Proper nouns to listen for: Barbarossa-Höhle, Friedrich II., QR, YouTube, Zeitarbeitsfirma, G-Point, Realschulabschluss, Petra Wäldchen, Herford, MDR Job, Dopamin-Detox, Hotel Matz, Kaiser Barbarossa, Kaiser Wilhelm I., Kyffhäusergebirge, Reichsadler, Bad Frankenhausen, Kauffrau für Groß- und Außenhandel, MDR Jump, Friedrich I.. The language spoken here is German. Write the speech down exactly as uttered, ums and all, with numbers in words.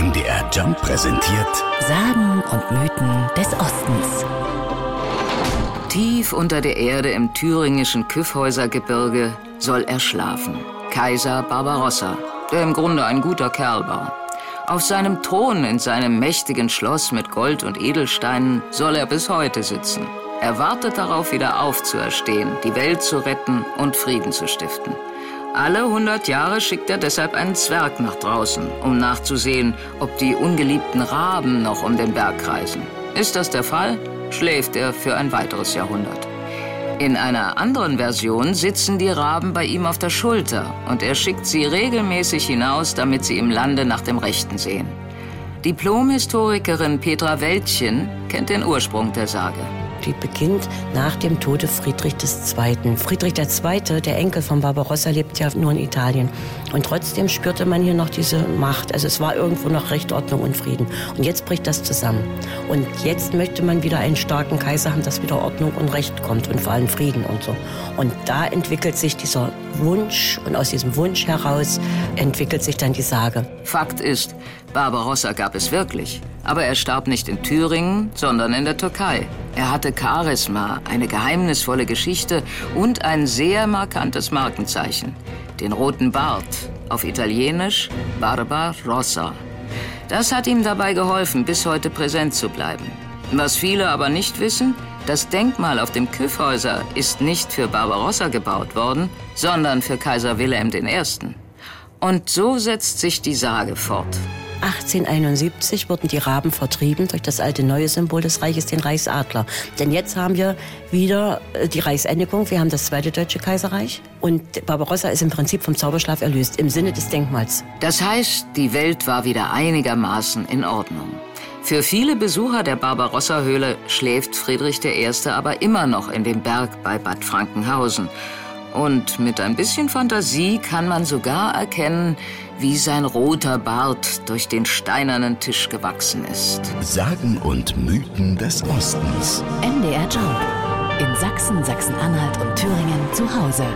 M D R Jump präsentiert Sagen und Mythen des Ostens. Tief unter der Erde im thüringischen Kyffhäusergebirge soll er schlafen. Kaiser Barbarossa, der im Grunde ein guter Kerl war. Auf seinem Thron in seinem mächtigen Schloss mit Gold und Edelsteinen soll er bis heute sitzen. Er wartet darauf, wieder aufzuerstehen, die Welt zu retten und Frieden zu stiften. Alle hundert Jahre schickt er deshalb einen Zwerg nach draußen, um nachzusehen, ob die ungeliebten Raben noch um den Berg kreisen. Ist das der Fall, schläft er für ein weiteres Jahrhundert. In einer anderen Version sitzen die Raben bei ihm auf der Schulter und er schickt sie regelmäßig hinaus, damit sie im Lande nach dem Rechten sehen. Diplom-Historikerin Petra Wäldchen kennt den Ursprung der Sage. Die beginnt nach dem Tode Friedrich des Zweiten Friedrich der Zweite, der Enkel von Barbarossa, lebt ja nur in Italien. Und trotzdem spürte man hier noch diese Macht. Also es war irgendwo noch Recht, Ordnung und Frieden. Und jetzt bricht das zusammen. Und jetzt möchte man wieder einen starken Kaiser haben, dass wieder Ordnung und Recht kommt und vor allem Frieden und so. Und da entwickelt sich dieser Wunsch und aus diesem Wunsch heraus entwickelt sich dann die Sage. Fakt ist, Barbarossa gab es wirklich. Aber er starb nicht in Thüringen, sondern in der Türkei. Er hatte Charisma, eine geheimnisvolle Geschichte und ein sehr markantes Markenzeichen. Den roten Bart, auf Italienisch Barbarossa. Das hat ihm dabei geholfen, bis heute präsent zu bleiben. Was viele aber nicht wissen, das Denkmal auf dem Kyffhäuser ist nicht für Barbarossa gebaut worden, sondern für Kaiser Wilhelm der Erste Und so setzt sich die Sage fort. achtzehnhunderteinundsiebzig wurden die Raben vertrieben durch das alte neue Symbol des Reiches, den Reichsadler. Denn jetzt haben wir wieder die Reichseinigung, wir haben das Zweite Deutsche Kaiserreich und Barbarossa ist im Prinzip vom Zauberschlaf erlöst, im Sinne des Denkmals. Das heißt, die Welt war wieder einigermaßen in Ordnung. Für viele Besucher der Barbarossa-Höhle schläft Friedrich der Erste aber immer noch in dem Berg bei Bad Frankenhausen. Und mit ein bisschen Fantasie kann man sogar erkennen, wie sein roter Bart durch den steinernen Tisch gewachsen ist. Sagen und Mythen des Ostens. M D R Job. In Sachsen, Sachsen-Anhalt und Thüringen zu Hause.